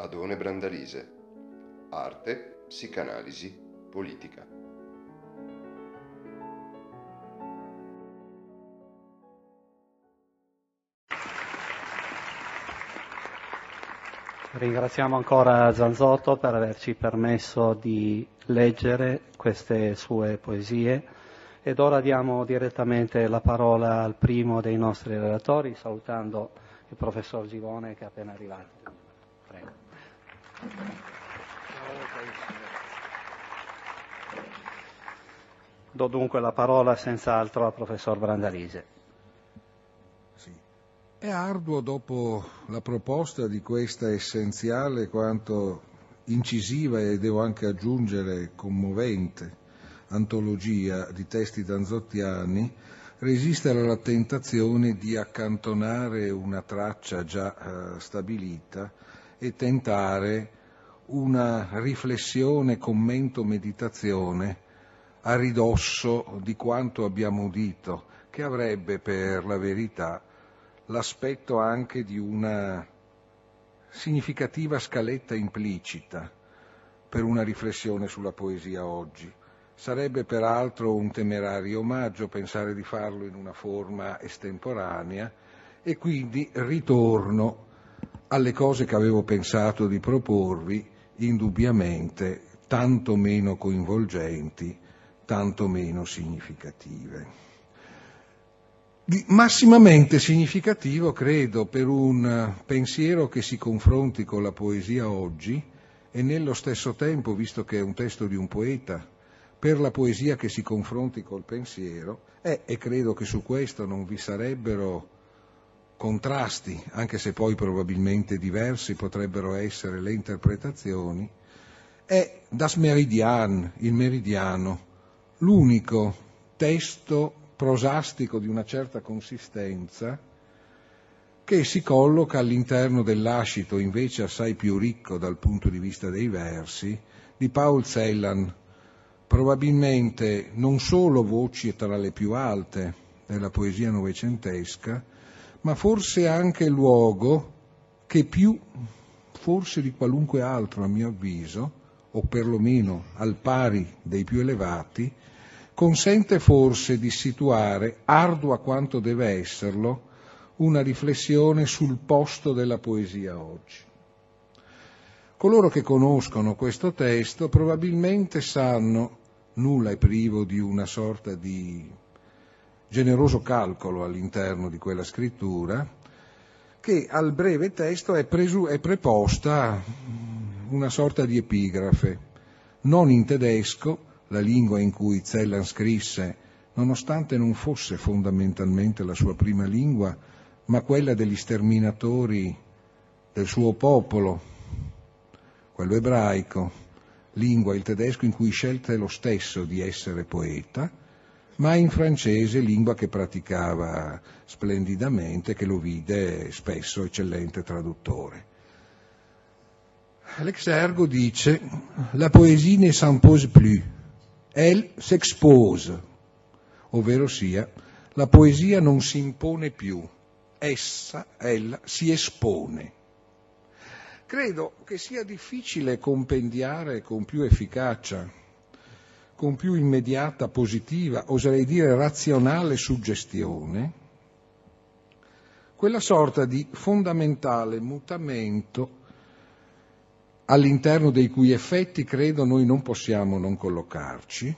Adone Brandalise. Arte, psicanalisi, politica. Ringraziamo ancora Zanzotto per averci permesso di leggere queste sue poesie ed ora diamo direttamente la parola al primo dei nostri relatori, salutando il professor Givone che è appena arrivato. Prego. Do dunque la parola senz'altro al professor Brandalise. Sì. È arduo, dopo la proposta di questa essenziale quanto incisiva e devo anche aggiungere commovente antologia di testi zanzottiani, resistere alla tentazione di accantonare una traccia già stabilita e tentare una riflessione, commento, meditazione a ridosso di quanto abbiamo udito, che avrebbe per la verità l'aspetto anche di una significativa scaletta implicita per una riflessione sulla poesia oggi. Sarebbe peraltro un temerario omaggio pensare di farlo in una forma estemporanea e quindi ritorno alle cose che avevo pensato di proporvi, indubbiamente tanto meno coinvolgenti, tanto meno significative. Massimamente significativo, credo, per un pensiero che si confronti con la poesia oggi e nello stesso tempo, visto che è un testo di un poeta, per la poesia che si confronti col pensiero, e credo che su questo non vi sarebbero contrasti, anche se poi probabilmente diversi potrebbero essere le interpretazioni, è Das Meridian, il meridiano, l'unico testo prosastico di una certa consistenza che si colloca all'interno dell'ascito, invece assai più ricco dal punto di vista dei versi, di Paul Celan, probabilmente non solo voci tra le più alte della poesia novecentesca, ma forse anche luogo che più, forse di qualunque altro a mio avviso, o perlomeno al pari dei più elevati, consente forse di situare, ardua quanto deve esserlo, una riflessione sul posto della poesia oggi. Coloro che conoscono questo testo probabilmente sanno, nulla è privo di una sorta di generoso calcolo all'interno di quella scrittura, che al breve testo è preposta una sorta di epigrafe, non in tedesco, la lingua in cui Celan scrisse, nonostante non fosse fondamentalmente la sua prima lingua, ma quella degli sterminatori del suo popolo, quello ebraico, lingua il tedesco in cui scelse lo stesso di essere poeta, ma in francese, lingua che praticava splendidamente, che lo vide spesso eccellente traduttore. L'exergo dice: «La poesie ne s'impose plus, elle s'expose», ovvero sia, la poesia non si impone più, ella si espone. Credo che sia difficile compendiare con più efficacia, con più immediata, positiva, oserei dire razionale suggestione, quella sorta di fondamentale mutamento all'interno dei cui effetti, credo, noi non possiamo non collocarci,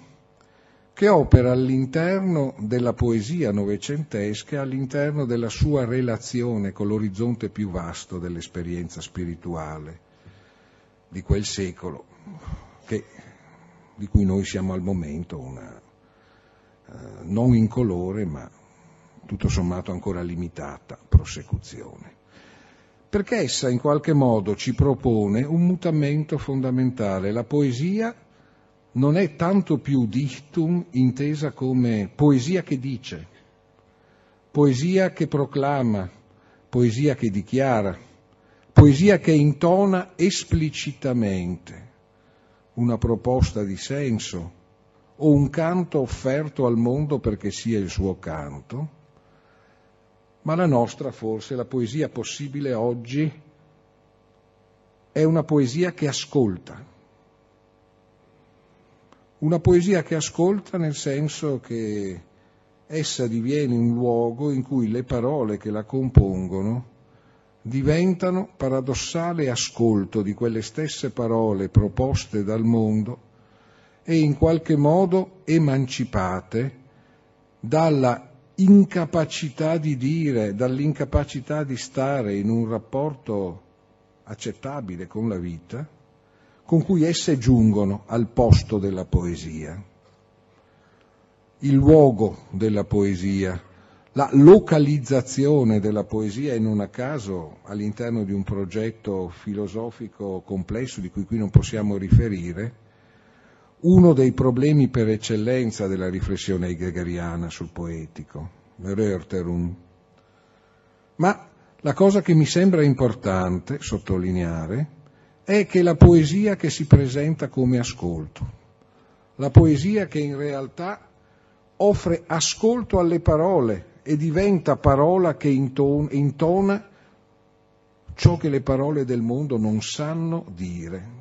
che opera all'interno della poesia novecentesca, all'interno della sua relazione con l'orizzonte più vasto dell'esperienza spirituale di quel secolo, di cui noi siamo al momento non incolore, ma tutto sommato ancora limitata prosecuzione. Perché essa in qualche modo ci propone un mutamento fondamentale. La poesia non è tanto più dichtum intesa come poesia che dice, poesia che proclama, poesia che dichiara, poesia che intona esplicitamente una proposta di senso o un canto offerto al mondo perché sia il suo canto, ma la nostra, forse, la poesia possibile oggi è una poesia che ascolta. Una poesia che ascolta nel senso che essa diviene un luogo in cui le parole che la compongono diventano paradossale ascolto di quelle stesse parole proposte dal mondo e in qualche modo emancipate dalla incapacità di dire, dall'incapacità di stare in un rapporto accettabile con la vita, con cui esse giungono al posto della poesia. Il luogo della poesia, la localizzazione della poesia, e non a caso all'interno di un progetto filosofico complesso di cui qui non possiamo riferire, uno dei problemi per eccellenza della riflessione heideggeriana sul poetico, l'Erörterung. Ma la cosa che mi sembra importante sottolineare è che la poesia che si presenta come ascolto, la poesia che in realtà offre ascolto alle parole e diventa parola che intona ciò che le parole del mondo non sanno dire.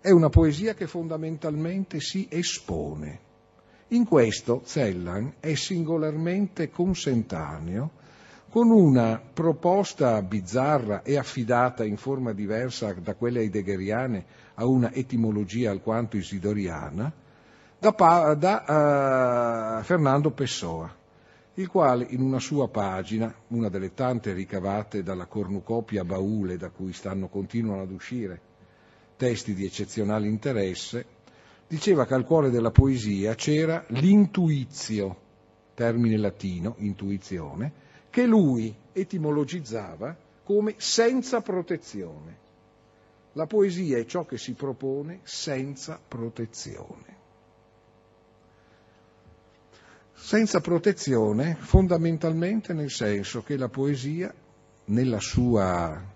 È una poesia che fondamentalmente si espone. In questo Celan è singolarmente consentaneo con una proposta bizzarra e affidata in forma diversa da quelle heideggeriane a una etimologia alquanto isidoriana da Fernando Pessoa, il quale in una sua pagina, una delle tante ricavate dalla cornucopia baule da cui continuano ad uscire testi di eccezionale interesse, diceva che al cuore della poesia c'era l'intuizio, termine latino, intuizione, che lui etimologizzava come senza protezione. La poesia è ciò che si propone senza protezione. Senza protezione fondamentalmente nel senso che la poesia, nella sua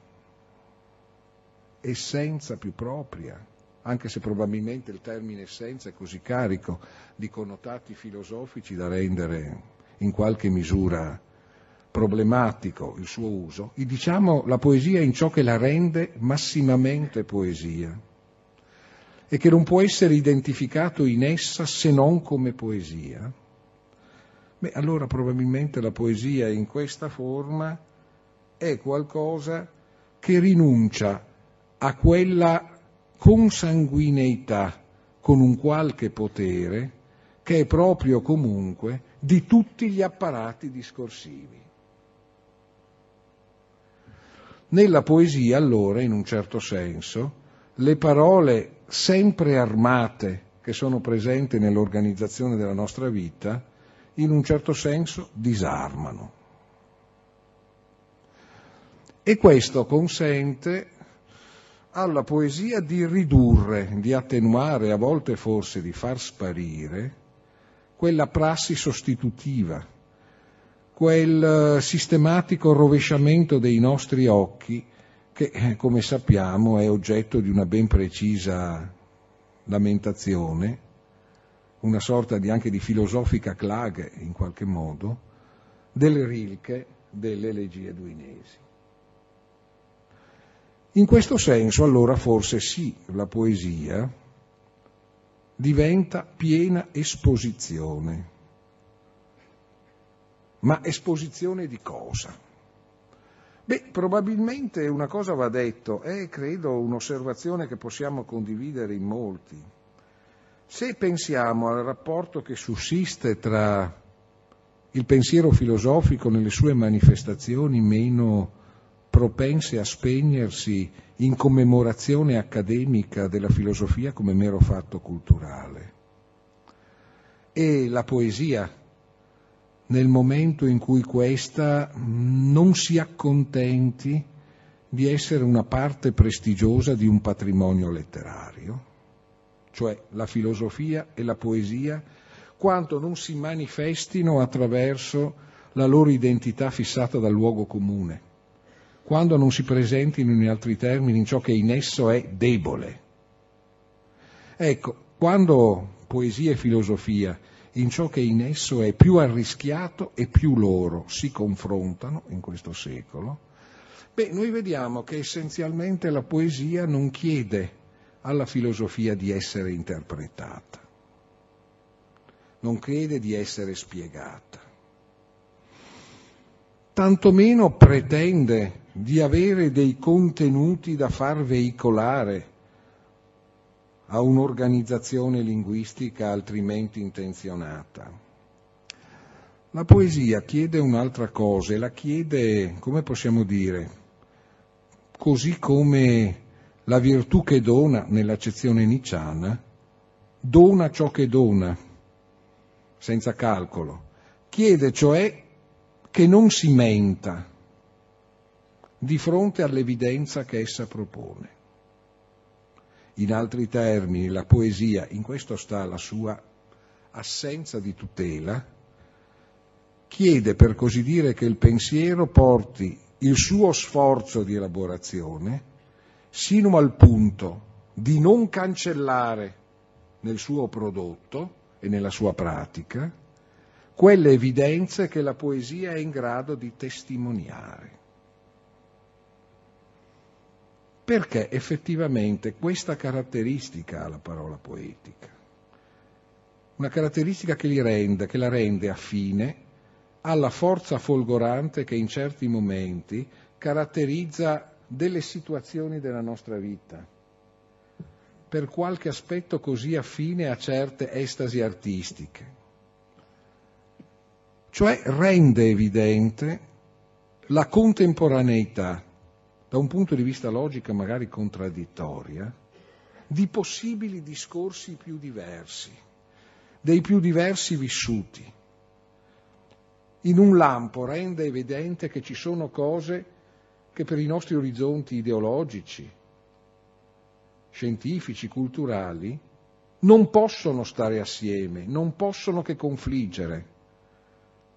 essenza più propria, anche se probabilmente il termine essenza è così carico di connotati filosofici da rendere in qualche misura problematico il suo uso, e diciamo la poesia in ciò che la rende massimamente poesia e che non può essere identificato in essa se non come poesia, beh, allora probabilmente la poesia in questa forma è qualcosa che rinuncia a quella consanguineità con un qualche potere che è proprio comunque di tutti gli apparati discorsivi. Nella poesia, allora, in un certo senso, le parole sempre armate che sono presenti nell'organizzazione della nostra vita, in un certo senso disarmano. E questo consente alla poesia di ridurre, di attenuare, a volte forse di far sparire, quella prassi sostitutiva, quel sistematico rovesciamento dei nostri occhi che, come sappiamo, è oggetto di una ben precisa lamentazione, una sorta di anche di filosofica claghe, in qualche modo, del Rilke delle elegie duinesi. In questo senso, allora, forse sì, la poesia diventa piena esposizione. Ma esposizione di cosa? Beh, probabilmente una cosa va detto, è, credo, un'osservazione che possiamo condividere in molti. Se pensiamo al rapporto che sussiste tra il pensiero filosofico nelle sue manifestazioni meno propense a spegnersi in commemorazione accademica della filosofia come mero fatto culturale, e la poesia nel momento in cui questa non si accontenti di essere una parte prestigiosa di un patrimonio letterario, cioè la filosofia e la poesia, quanto non si manifestino attraverso la loro identità fissata dal luogo comune, quando non si presentino, in altri termini, in ciò che in esso è debole. Ecco, quando poesia e filosofia, in ciò che in esso è più arrischiato e più loro, si confrontano in questo secolo, Beh, noi vediamo che essenzialmente la poesia non chiede alla filosofia di essere interpretata, non chiede di essere spiegata, tantomeno pretende di avere dei contenuti da far veicolare a un'organizzazione linguistica altrimenti intenzionata. La poesia chiede un'altra cosa, e la chiede, come possiamo dire, così come la virtù che dona, nell'accezione nietzschiana, dona ciò che dona, senza calcolo. Chiede, cioè, che non si menta di fronte all'evidenza che essa propone. In altri termini, la poesia, in questo sta la sua assenza di tutela, chiede per così dire che il pensiero porti il suo sforzo di elaborazione sino al punto di non cancellare nel suo prodotto e nella sua pratica quelle evidenze che la poesia è in grado di testimoniare. Perché effettivamente questa caratteristica ha la parola poetica, una caratteristica che la rende affine alla forza folgorante che in certi momenti caratterizza delle situazioni della nostra vita, per qualche aspetto così affine a certe estasi artistiche, cioè rende evidente la contemporaneità, da un punto di vista logica magari contraddittoria, di possibili discorsi più diversi, dei più diversi vissuti. In un lampo rende evidente che ci sono cose che per i nostri orizzonti ideologici, scientifici, culturali, non possono stare assieme, non possono che confliggere,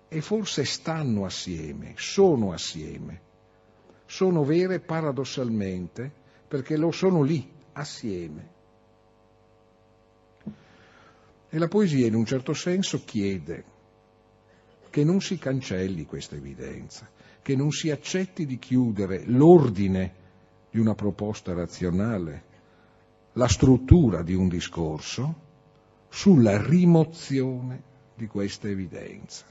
e forse stanno assieme, sono assieme. Sono vere paradossalmente perché lo sono lì, assieme. E la poesia in un certo senso chiede che non si cancelli questa evidenza, che non si accetti di chiudere l'ordine di una proposta razionale, la struttura di un discorso, sulla rimozione di questa evidenza.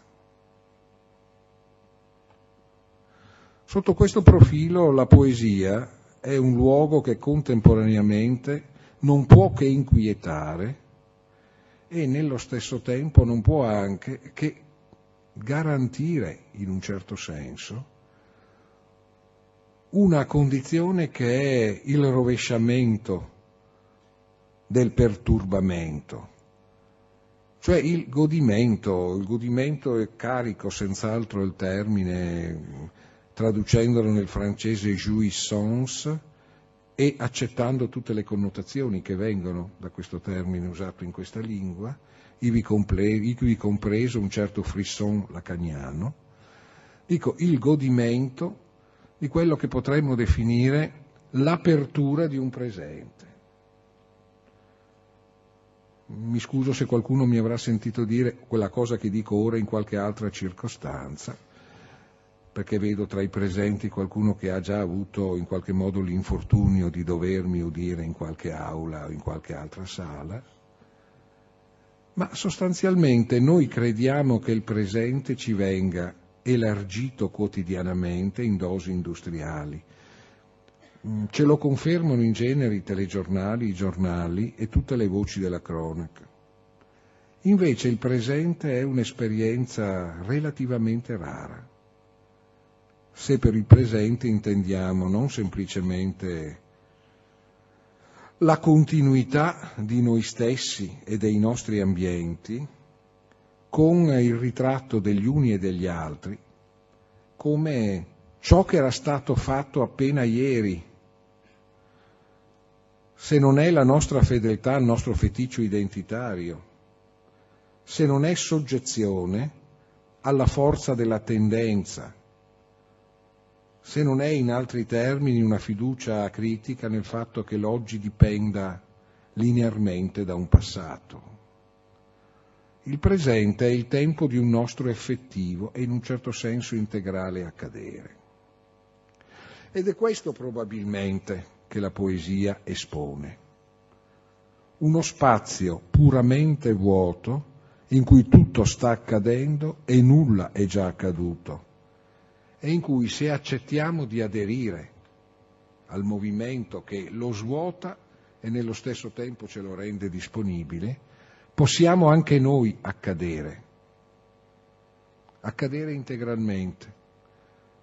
Sotto questo profilo la poesia è un luogo che contemporaneamente non può che inquietare e nello stesso tempo non può anche che garantire, in un certo senso, una condizione che è il rovesciamento del perturbamento, cioè il godimento è carico, senz'altro il termine, traducendolo nel francese jouissance e accettando tutte le connotazioni che vengono da questo termine usato in questa lingua, ivi compreso un certo frisson lacaniano, dico il godimento di quello che potremmo definire l'apertura di un presente. Mi scuso se qualcuno mi avrà sentito dire quella cosa che dico ora in qualche altra circostanza, perché vedo tra i presenti qualcuno che ha già avuto in qualche modo l'infortunio di dovermi udire in qualche aula o in qualche altra sala, ma sostanzialmente noi crediamo che il presente ci venga elargito quotidianamente in dosi industriali. Ce lo confermano in genere i telegiornali, i giornali e tutte le voci della cronaca. Invece il presente è un'esperienza relativamente rara, se per il presente intendiamo non semplicemente la continuità di noi stessi e dei nostri ambienti, con il ritratto degli uni e degli altri, come ciò che era stato fatto appena ieri, se non è la nostra fedeltà, il nostro feticcio identitario, se non è soggezione alla forza della tendenza, se non è, in altri termini, una fiducia critica nel fatto che l'oggi dipenda linearmente da un passato. Il presente è il tempo di un nostro effettivo e in un certo senso integrale accadere. Ed è questo probabilmente che la poesia espone. Uno spazio puramente vuoto in cui tutto sta accadendo e nulla è già accaduto, e in cui, se accettiamo di aderire al movimento che lo svuota e nello stesso tempo ce lo rende disponibile, possiamo anche noi accadere integralmente,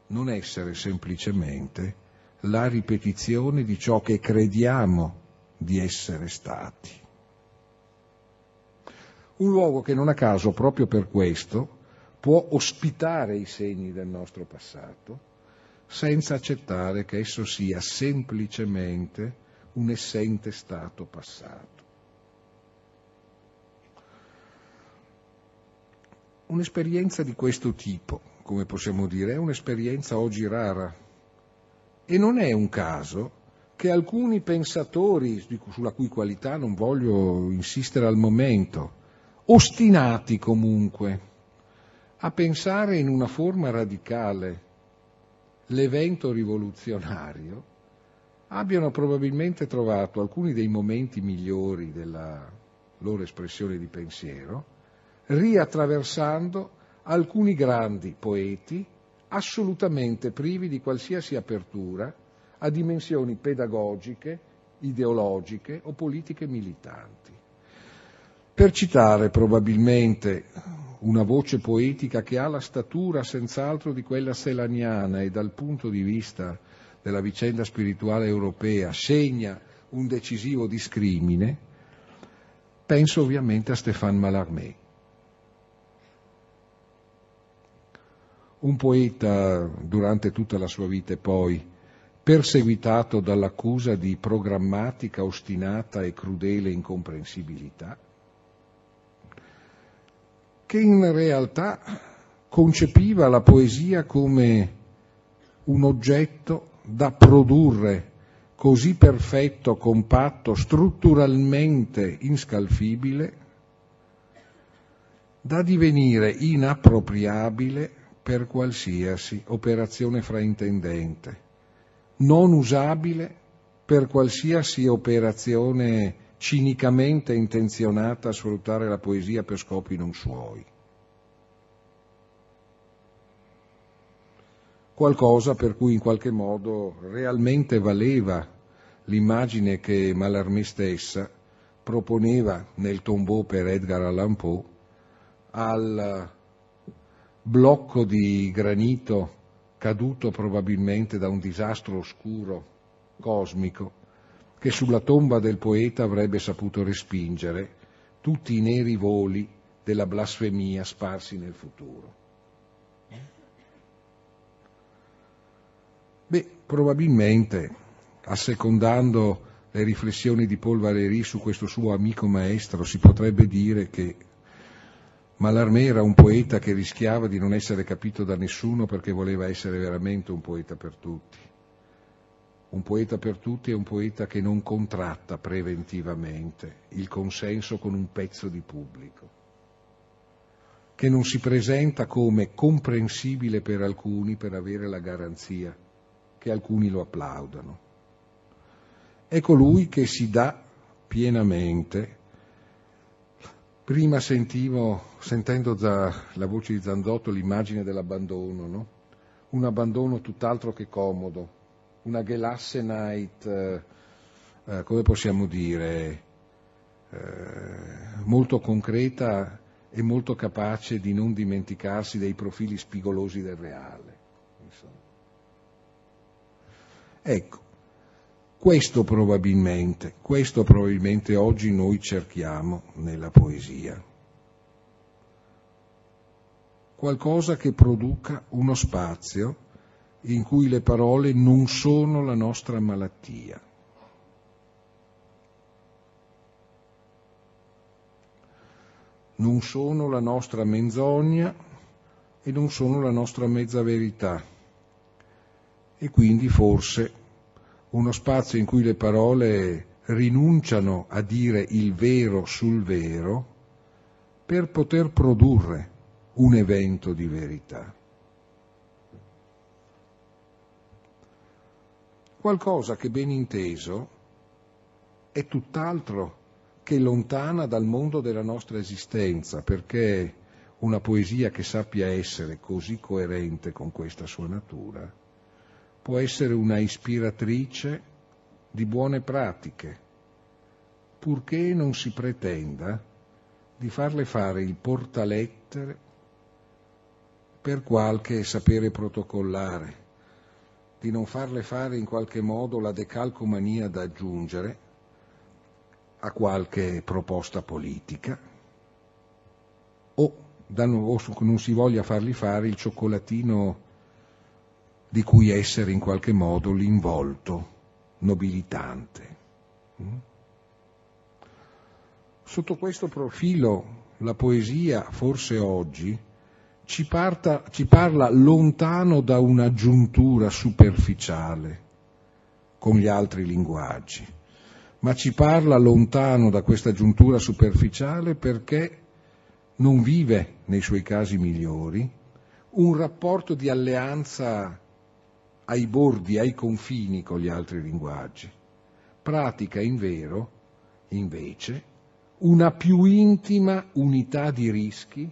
non essere semplicemente la ripetizione di ciò che crediamo di essere stati. Un luogo che non a caso, proprio per questo, può ospitare i segni del nostro passato senza accettare che esso sia semplicemente un essente stato passato. Un'esperienza di questo tipo, come possiamo dire, è un'esperienza oggi rara, e non è un caso che alcuni pensatori, sulla cui qualità non voglio insistere al momento, ostinati comunque a pensare in una forma radicale l'evento rivoluzionario, abbiano probabilmente trovato alcuni dei momenti migliori della loro espressione di pensiero, riattraversando alcuni grandi poeti assolutamente privi di qualsiasi apertura a dimensioni pedagogiche, ideologiche o politiche militanti. Per citare probabilmente una voce poetica che ha la statura senz'altro di quella celaniana e dal punto di vista della vicenda spirituale europea segna un decisivo discrimine, penso ovviamente a Stéphane Mallarmé. Un poeta durante tutta la sua vita e poi perseguitato dall'accusa di programmatica, ostinata e crudele incomprensibilità, che in realtà concepiva la poesia come un oggetto da produrre così perfetto, compatto, strutturalmente inscalfibile, da divenire inappropriabile per qualsiasi operazione fraintendente, non usabile per qualsiasi operazione cinicamente intenzionata a sfruttare la poesia per scopi non suoi. Qualcosa per cui in qualche modo realmente valeva l'immagine che Mallarmé stessa proponeva nel Tombeau per Edgar Allan Poe al blocco di granito caduto probabilmente da un disastro oscuro cosmico che sulla tomba del poeta avrebbe saputo respingere tutti i neri voli della blasfemia sparsi nel futuro. Beh, probabilmente, assecondando le riflessioni di Paul Valéry su questo suo amico maestro, si potrebbe dire che Mallarmé era un poeta che rischiava di non essere capito da nessuno perché voleva essere veramente un poeta per tutti. Un poeta per tutti è un poeta che non contratta preventivamente il consenso con un pezzo di pubblico, che non si presenta come comprensibile per alcuni per avere la garanzia che alcuni lo applaudano. È colui che si dà pienamente. Prima sentendo la voce di Zanzotto l'immagine dell'abbandono, no? Un abbandono tutt'altro che comodo, una Gelassenheit, come possiamo dire, molto concreta e molto capace di non dimenticarsi dei profili spigolosi del reale. Insomma. Ecco, questo probabilmente oggi noi cerchiamo nella poesia. Qualcosa che produca uno spazio in cui le parole non sono la nostra malattia. Non sono la nostra menzogna e non sono la nostra mezza verità. E quindi forse uno spazio in cui le parole rinunciano a dire il vero sul vero per poter produrre un evento di verità. qualcosa che, ben inteso, è tutt'altro che lontana dal mondo della nostra esistenza, perché una poesia che sappia essere così coerente con questa sua natura può essere una ispiratrice di buone pratiche, purché non si pretenda di farle fare il portalettere per qualche sapere protocollare, di non farle fare in qualche modo la decalcomania da aggiungere a qualche proposta politica, o non si voglia fargli fare il cioccolatino di cui essere in qualche modo l'involto nobilitante. Sotto questo profilo la poesia, forse oggi, ci parla lontano da una giuntura superficiale con gli altri linguaggi, ma ci parla lontano da questa giuntura superficiale perché non vive, nei suoi casi migliori, un rapporto di alleanza ai bordi, ai confini con gli altri linguaggi. Pratica invece, una più intima unità di rischi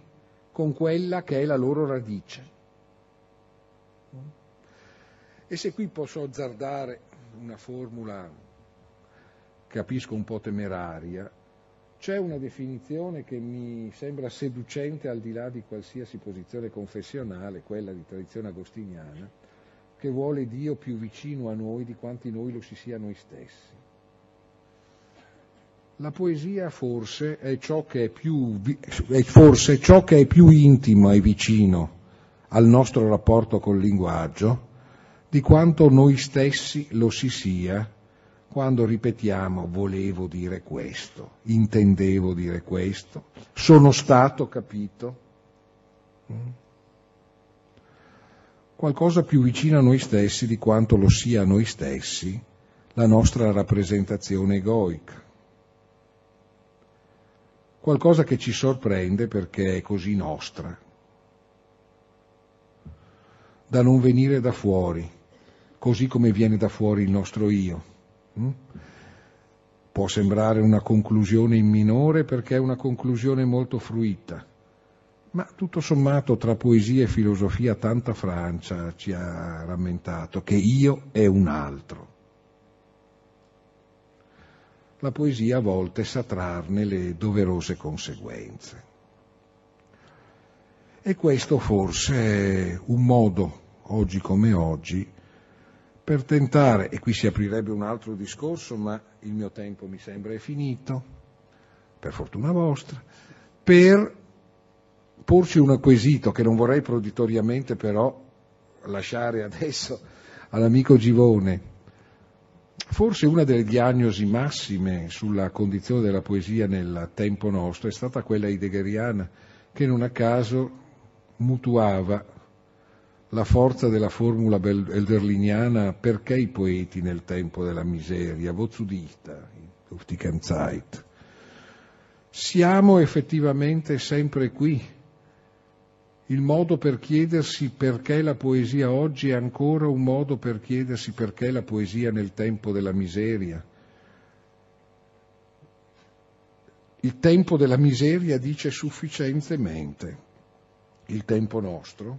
con quella che è la loro radice. E se qui posso azzardare una formula, capisco, un po' temeraria, c'è una definizione che mi sembra seducente al di là di qualsiasi posizione confessionale, quella di tradizione agostiniana, che vuole Dio più vicino a noi di quanti noi lo si sia a noi stessi. La poesia forse è ciò che è più intimo e vicino al nostro rapporto col linguaggio di quanto noi stessi lo si sia quando ripetiamo volevo dire questo, intendevo dire questo, sono stato capito. Qualcosa più vicino a noi stessi di quanto lo sia a noi stessi la nostra rappresentazione egoica. Qualcosa che ci sorprende perché è così nostra, da non venire da fuori, così come viene da fuori il nostro io. Può sembrare una conclusione in minore perché è una conclusione molto fruita, ma tutto sommato tra poesia e filosofia tanta Francia ci ha rammentato che io è un altro. La poesia a volte sa trarne le doverose conseguenze. E questo forse è un modo, oggi come oggi, per tentare, e qui si aprirebbe un altro discorso, ma il mio tempo mi sembra è finito, per fortuna vostra, per porci un quesito che non vorrei proditoriamente però lasciare adesso all'amico Givone. Forse una delle diagnosi massime sulla condizione della poesia nel tempo nostro è stata quella heideggeriana, che non a caso mutuava la forza della formula hölderliniana perché i poeti nel tempo della miseria, Vozudita, auf die Ganzheit. Siamo effettivamente sempre qui. Il modo per chiedersi perché la poesia oggi è ancora un modo per chiedersi perché la poesia nel tempo della miseria. Il tempo della miseria dice sufficientemente il tempo nostro.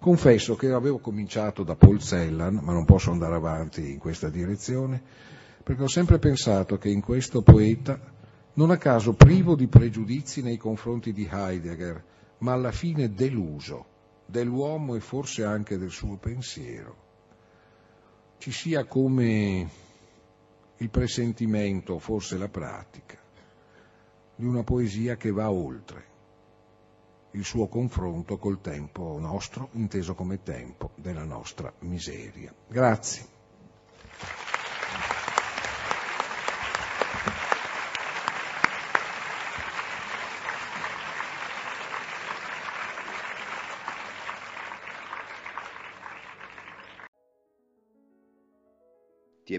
Confesso che avevo cominciato da Paul Celan, ma non posso andare avanti in questa direzione, perché ho sempre pensato che in questo poeta, non a caso privo di pregiudizi nei confronti di Heidegger, ma alla fine deluso dell'uomo e forse anche del suo pensiero, ci sia come il presentimento, forse la pratica, di una poesia che va oltre il suo confronto col tempo nostro, inteso come tempo della nostra miseria. Grazie. Ti è